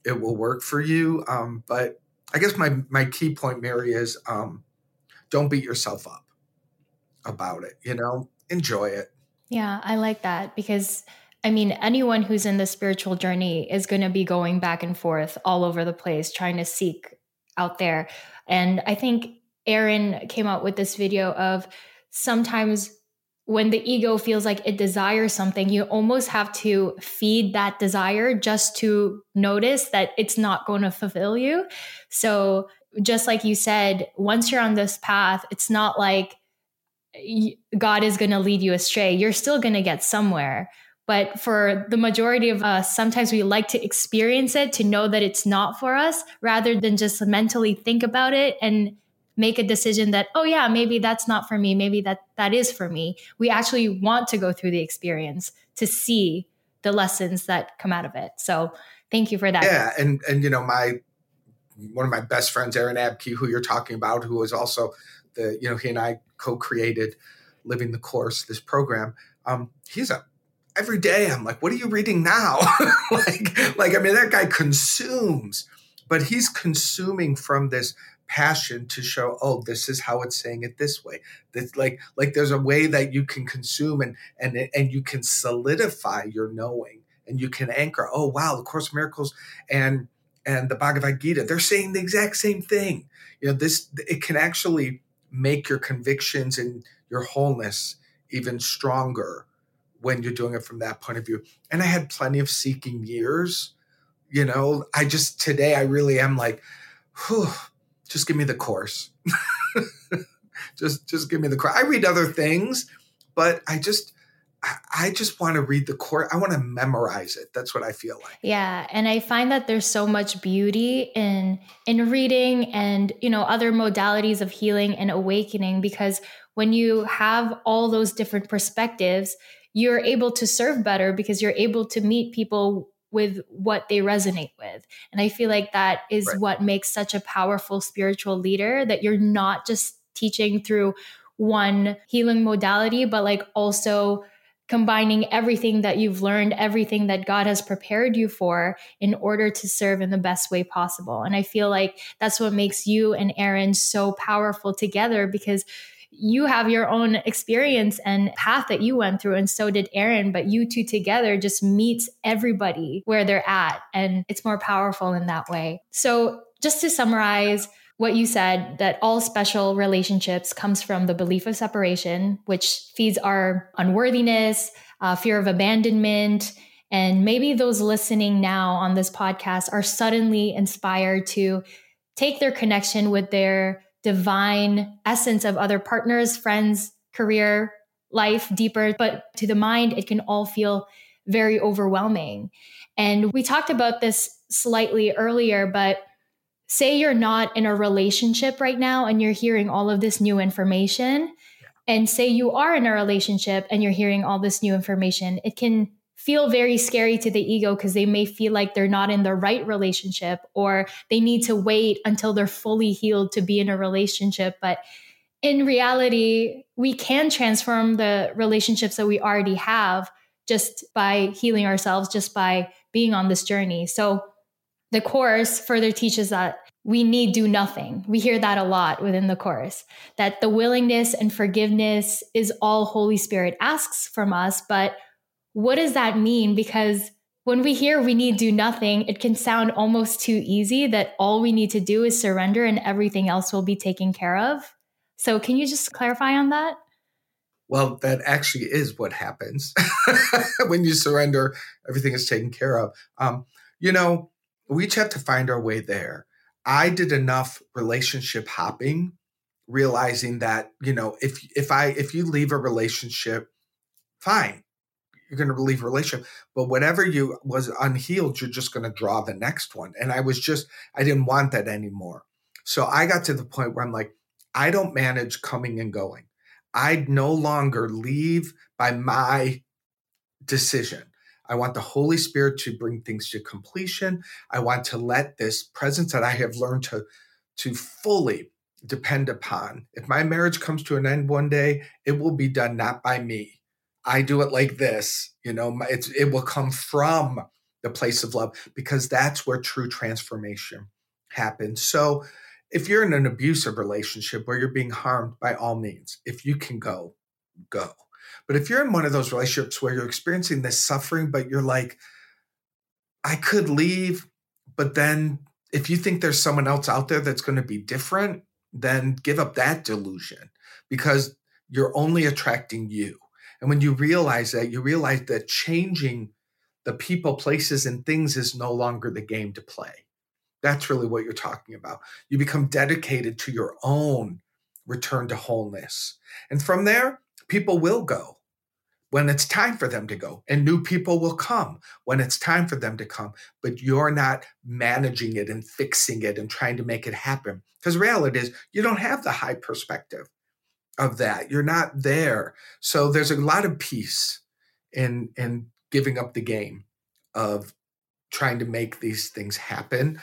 it will work for you. But I guess my key point, Mary, is don't beat yourself up about it, enjoy it. Yeah, I like that, because anyone who's in the spiritual journey is going to be going back and forth all over the place, trying to seek out there. And I think Aaron came out with this video of sometimes when the ego feels like it desires something, you almost have to feed that desire just to notice that it's not going to fulfill you. So just like you said, once you're on this path, it's not like God is going to lead you astray. You're still going to get somewhere. But for the majority of us, sometimes we like to experience it to know that it's not for us, rather than just mentally think about it and make a decision that, oh yeah, maybe that's not for me. Maybe that is for me. We actually want to go through the experience to see the lessons that come out of it. So thank you for that. Yeah. And one of my best friends, Aaron Abke, who you're talking about, who was also he and I co-created Living the Course, this program. Every day I'm like, what are you reading now? That guy consumes, but he's consuming from this passion to show, oh, this is how it's saying it this way. That's like there's a way that you can consume and you can solidify your knowing, and you can anchor. Oh, wow, the Course in Miracles and the Bhagavad Gita, they're saying the exact same thing. It can actually make your convictions and your wholeness even stronger when you're doing it from that point of view. And I had plenty of seeking years. Today I really am like, whew, just give me the course. just give me the course. I read other things, but I just want to read the course. I want to memorize it. That's what I feel like. Yeah. And I find that there's so much beauty in reading and, other modalities of healing and awakening, because when you have all those different perspectives, you're able to serve better because you're able to meet people with what they resonate with. And I feel like that is what makes such a powerful spiritual leader, that you're not just teaching through one healing modality, but also combining everything that you've learned, everything that God has prepared you for, in order to serve in the best way possible. And I feel like that's what makes you and Aaron so powerful together, because you have your own experience and path that you went through, and so did Aaron, but you two together just meets everybody where they're at, and it's more powerful in that way. So just to summarize, what you said, that all special relationships comes from the belief of separation, which feeds our unworthiness, fear of abandonment. And maybe those listening now on this podcast are suddenly inspired to take their connection with their divine essence of other partners, friends, career, life deeper. But to the mind, it can all feel very overwhelming. And we talked about this slightly earlier, but say you're not in a relationship right now and you're hearing all of this new information, and say you are in a relationship and you're hearing all this new information, it can feel very scary to the ego because they may feel like they're not in the right relationship, or they need to wait until they're fully healed to be in a relationship. But in reality, we can transform the relationships that we already have just by healing ourselves, just by being on this journey. So the Course further teaches that we need do nothing. We hear that a lot within the Course, that the willingness and forgiveness is all Holy Spirit asks from us. But what does that mean? Because when we hear we need do nothing, it can sound almost too easy, that all we need to do is surrender and everything else will be taken care of. So can you just clarify on that? Well, that actually is what happens. When you surrender, everything is taken care of. We each have to find our way there. I did enough relationship hopping, realizing that, if you leave a relationship, fine, you're going to leave a relationship. But whatever you was unhealed, you're just going to draw the next one. And I didn't want that anymore. So I got to the point where I'm like, I don't manage coming and going. I no longer leave by my decision. I want the Holy Spirit to bring things to completion. I want to let this presence that I have learned to fully depend upon. If my marriage comes to an end one day, it will be done not by me. I do it like this. It will come from the place of love, because that's where true transformation happens. So if you're in an abusive relationship where you're being harmed, by all means, if you can go, go. But if you're in one of those relationships where you're experiencing this suffering, but you're like, I could leave, but then if you think there's someone else out there that's going to be different, then give up that delusion, because you're only attracting you. And when you realize that changing the people, places, and things is no longer the game to play. That's really what you're talking about. You become dedicated to your own return to wholeness. And from there, people will go when it's time for them to go, and new people will come when it's time for them to come, but you're not managing it and fixing it and trying to make it happen. Because the reality is you don't have the high perspective of that. You're not there. So there's a lot of peace in giving up the game of trying to make these things happen.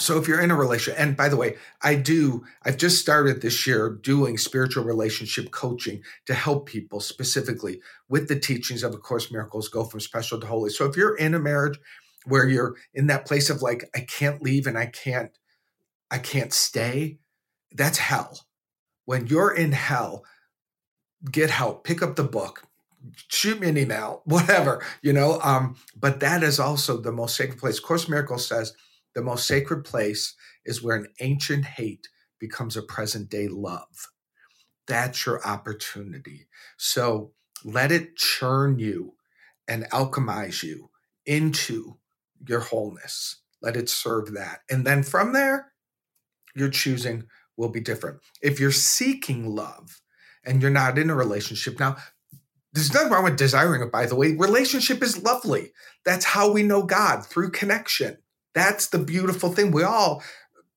So if you're in a relationship, and by the way, I've just started this year doing spiritual relationship coaching to help people specifically with the teachings of A Course in Miracles, go from special to holy. So if you're in a marriage where you're in that place of like, I can't leave and I can't stay, that's hell. When you're in hell, get help, pick up the book, shoot me an email, whatever, but that is also the most sacred place. A Course in Miracles says, the most sacred place is where an ancient hate becomes a present day love. That's your opportunity. So let it churn you and alchemize you into your wholeness. Let it serve that. And then from there, your choosing will be different. If you're seeking love and you're not in a relationship now, there's nothing wrong with desiring it, by the way. Relationship is lovely. That's how we know God, through connection. That's the beautiful thing. We all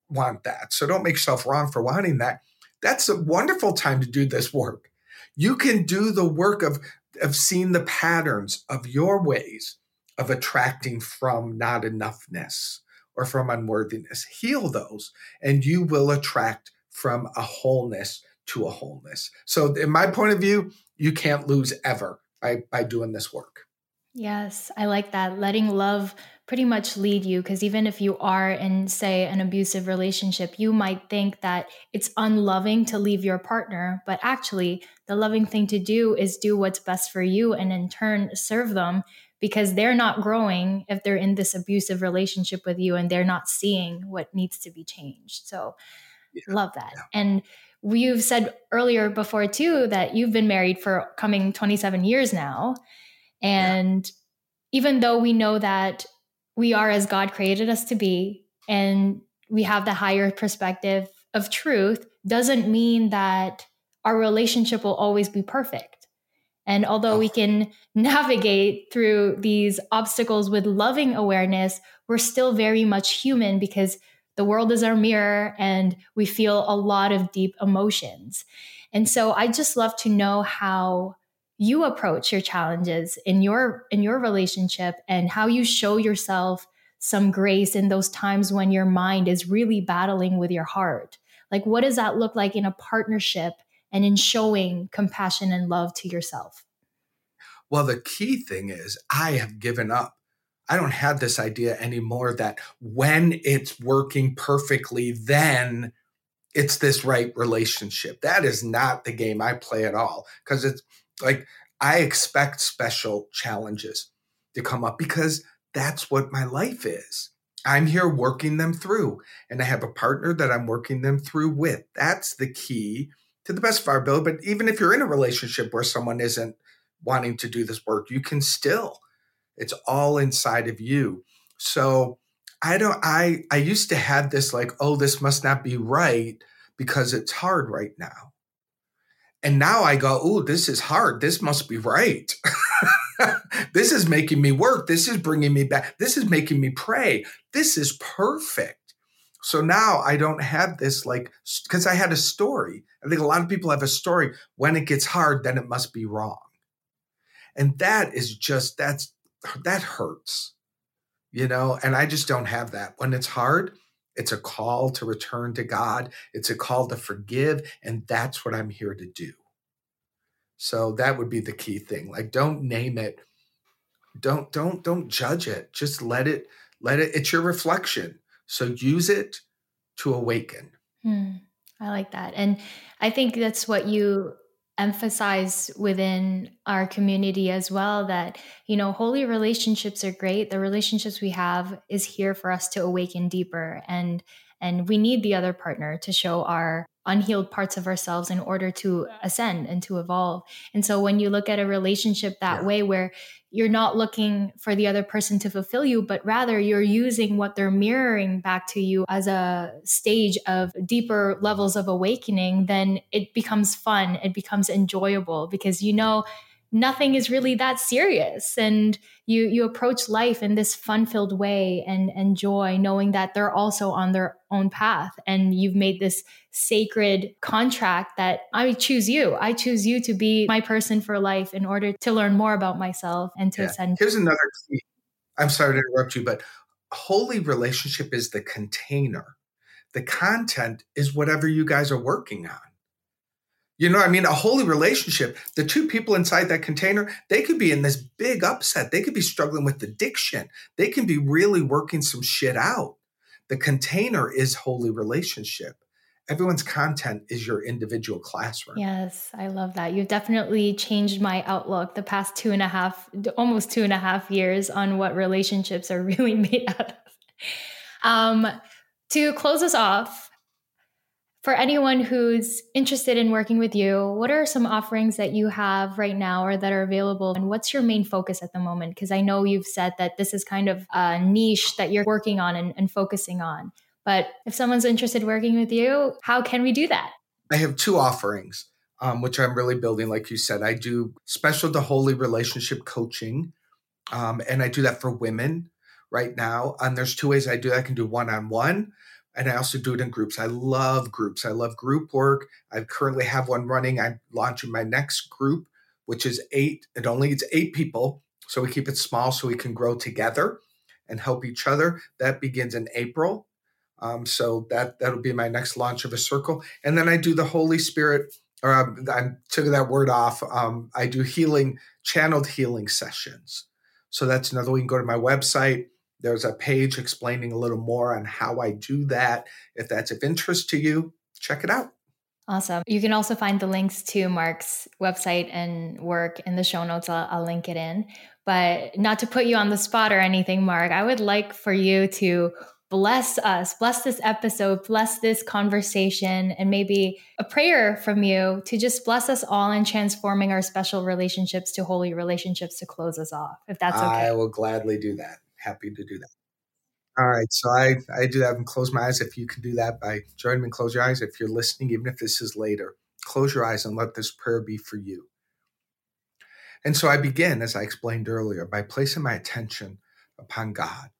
want that. So don't make yourself wrong for wanting that. That's a wonderful time to do this work. You can do the work of seeing the patterns of your ways of attracting from not enoughness or from unworthiness. Heal those, and you will attract from a wholeness to a wholeness. So in my point of view, you can't lose ever by doing this work. Yes, I like that. Letting love pretty much lead you, because even if you are in, say, an abusive relationship, you might think that it's unloving to leave your partner, but actually the loving thing to do is do what's best for you and in turn serve them, because they're not growing if they're in this abusive relationship with you and they're not seeing what needs to be changed. So love that. Yeah. And you've said earlier before too, that you've been married for coming 27 years now. And even though we know that we are as God created us to be, and we have the higher perspective of truth, doesn't mean that our relationship will always be perfect. And although we can navigate through these obstacles with loving awareness, we're still very much human because the world is our mirror and we feel a lot of deep emotions. And so I just love to know how you approach your challenges in your relationship and how you show yourself some grace in those times when your mind is really battling with your heart. Like, what does that look like in a partnership and in showing compassion and love to yourself? Well, the key thing is I have given up. I don't have this idea anymore that when it's working perfectly, then it's this right relationship. That is not the game I play at all, because it's like I expect special challenges to come up because that's what my life is. I'm here working them through, and I have a partner that I'm working them through with. That's the key to the best of our ability. But even if you're in a relationship where someone isn't wanting to do this work, you can still. It's all inside of you. So I used to have this like, oh, this must not be right because it's hard right now. And now I go, oh, this is hard. This must be right. This is making me work. This is bringing me back. This is making me pray. This is perfect. So now I don't have this like, because I had a story. I think a lot of people have a story. When it gets hard, then it must be wrong. And that is just, that hurts, you know, and I just don't have that. When it's hard, it's a call to return to God. It's a call to forgive. And that's what I'm here to do. So that would be the key thing. Like, don't name it. Don't judge it. Just let it, it's your reflection. So use it to awaken. I like that. And I think that's what you emphasize within our community as well, that, you know, holy relationships are great. The relationships we have is here for us to awaken deeper. And we need the other partner to show our unhealed parts of ourselves in order to ascend and to evolve. And so when you look at a relationship that way, where you're not looking for the other person to fulfill you, but rather you're using what they're mirroring back to you as a stage of deeper levels of awakening, then it becomes fun. It becomes enjoyable because, you know, nothing is really that serious. And you approach life in this fun-filled way and joy, knowing that they're also on their own path. And you've made this sacred contract that I choose you. I choose you to be my person for life in order to learn more about myself and to ascend. Here's another key. I'm sorry to interrupt you, but holy relationship is the container. The content is whatever you guys are working on. You know what I mean? A holy relationship, the two people inside that container, they could be in this big upset. They could be struggling with addiction. They can be really working some shit out. The container is holy relationship. Everyone's content is your individual classroom. Yes, I love that. You've definitely changed my outlook the past 2.5 years on what relationships are really made out of. To close us off, for anyone who's interested in working with you, what are some offerings that you have right now or that are available? And what's your main focus at the moment? Because I know you've said that this is kind of a niche that you're working on and focusing on. But if someone's interested in working with you, how can we do that? I have two offerings, which I'm really building. Like you said, I do special to holy relationship coaching. And I do that for women right now. And there's two ways I do that. I can do one-on-one. And I also do it in groups. I love groups. I love group work. I currently have one running. I'm launching my next group, which is 8. It's 8 people. So we keep it small so we can grow together and help each other. That begins in April. So that'll be my next launch of a circle. And then I do the Holy Spirit, or I took that word off. I do channeled healing sessions. So that's another way. You can go to my website. There's a page explaining a little more on how I do that. If that's of interest to you, check it out. Awesome. You can also find the links to Mark's website and work in the show notes. I'll link it in. But not to put you on the spot or anything, Mark, I would like for you to bless us, bless this episode, bless this conversation, and maybe a prayer from you to just bless us all in transforming our special relationships to holy relationships to close us off, if that's okay. I will gladly do that. Happy to do that. All right. So I do that and close my eyes. If you can do that by joining me, close your eyes. If you're listening, even if this is later, close your eyes and let this prayer be for you. And so I begin, as I explained earlier, by placing my attention upon God.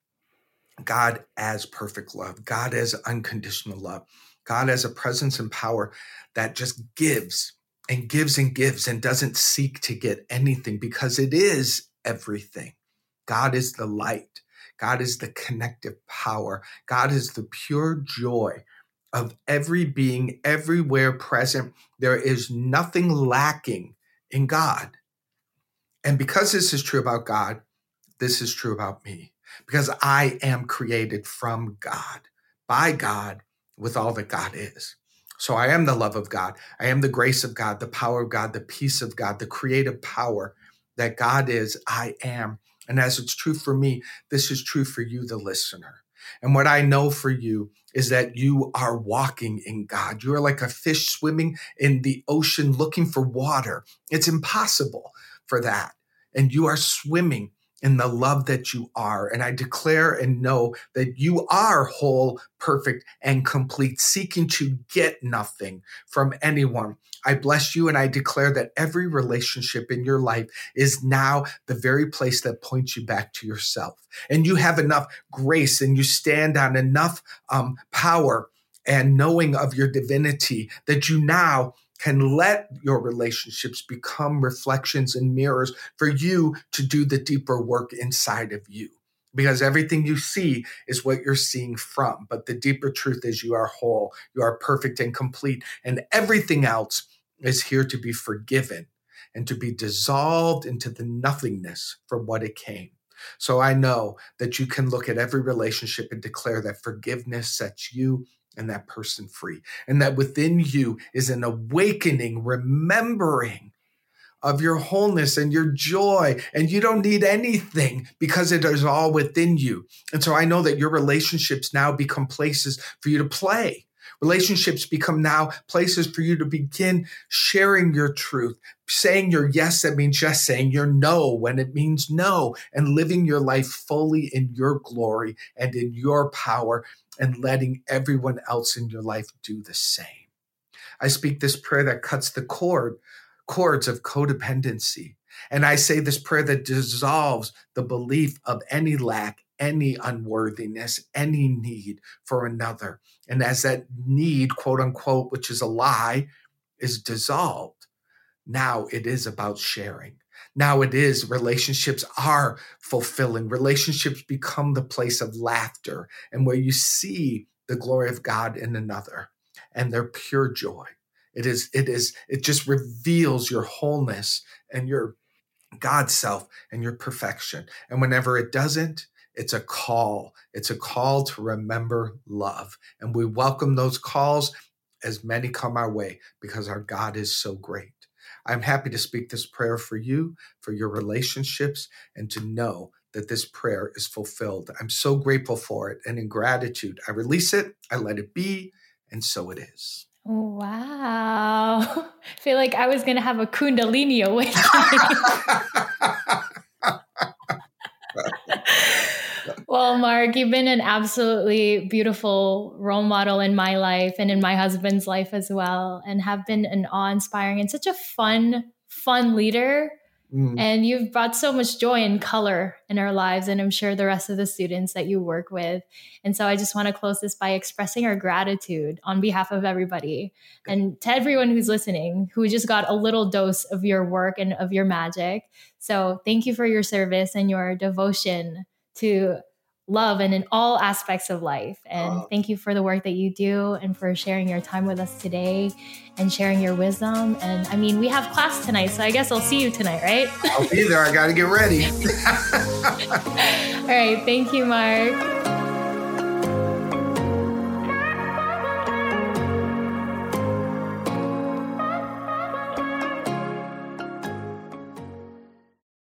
God as perfect love, God as unconditional love, God as a presence and power that just gives and gives and gives and doesn't seek to get anything because it is everything. God is the light. God is the connective power. God is the pure joy of every being, everywhere present. There is nothing lacking in God. And because this is true about God, this is true about me. Because I am created from God, by God, with all that God is. So I am the love of God. I am the grace of God, the power of God, the peace of God, the creative power that God is, I am. And as it's true for me, this is true for you, the listener. And what I know for you is that you are walking in God. You are like a fish swimming in the ocean looking for water. It's impossible for that. And you are swimming in the love that you are. And I declare and know that you are whole, perfect, and complete, seeking to get nothing from anyone. I bless you and I declare that every relationship in your life is now the very place that points you back to yourself. And you have enough grace and you stand on enough power and knowing of your divinity that you now can let your relationships become reflections and mirrors for you to do the deeper work inside of you. Because everything you see is what you're seeing from. But the deeper truth is you are whole, you are perfect and complete, and everything else is here to be forgiven and to be dissolved into the nothingness from what it came. So I know that you can look at every relationship and declare that forgiveness sets you and that person free. And that within you is an awakening, remembering of your wholeness and your joy. And you don't need anything because it is all within you. And so I know that your relationships now become places for you to play. Relationships become now places for you to begin sharing your truth, saying your yes, that means yes, saying your no when it means no, and living your life fully in your glory and in your power and letting everyone else in your life do the same. I speak this prayer that cuts the cords of codependency. And I say this prayer that dissolves the belief of any lack, any unworthiness, any need for another. And as that need, quote unquote, which is a lie, is dissolved, now it is about sharing. Now it is, relationships are fulfilling. Relationships become the place of laughter and where you see the glory of God in another and their pure joy. It just reveals your wholeness and your God self and your perfection. And whenever it doesn't, it's a call. It's a call to remember love. And we welcome those calls as many come our way because our God is so great. I'm happy to speak this prayer for you, for your relationships, and to know that this prayer is fulfilled. I'm so grateful for it. And in gratitude, I release it, I let it be, and so it is. Wow. I feel like I was going to have a Kundalini awakening. Well, Mark, you've been an absolutely beautiful role model in my life and in my husband's life as well, and have been an awe-inspiring and such a fun leader. Mm. And you've brought so much joy and color in our lives, and I'm sure the rest of the students that you work with. And so I just want to close this by expressing our gratitude on behalf of everybody and to everyone who's listening, who just got a little dose of your work and of your magic. So thank you for your service and your devotion to love and in all aspects of life. And thank you for the work that you do and for sharing your time with us today and sharing your wisdom. And I mean, we have class tonight, so I guess I'll see you tonight, right? I'll be there. I got to get ready. All right. Thank you, Mark.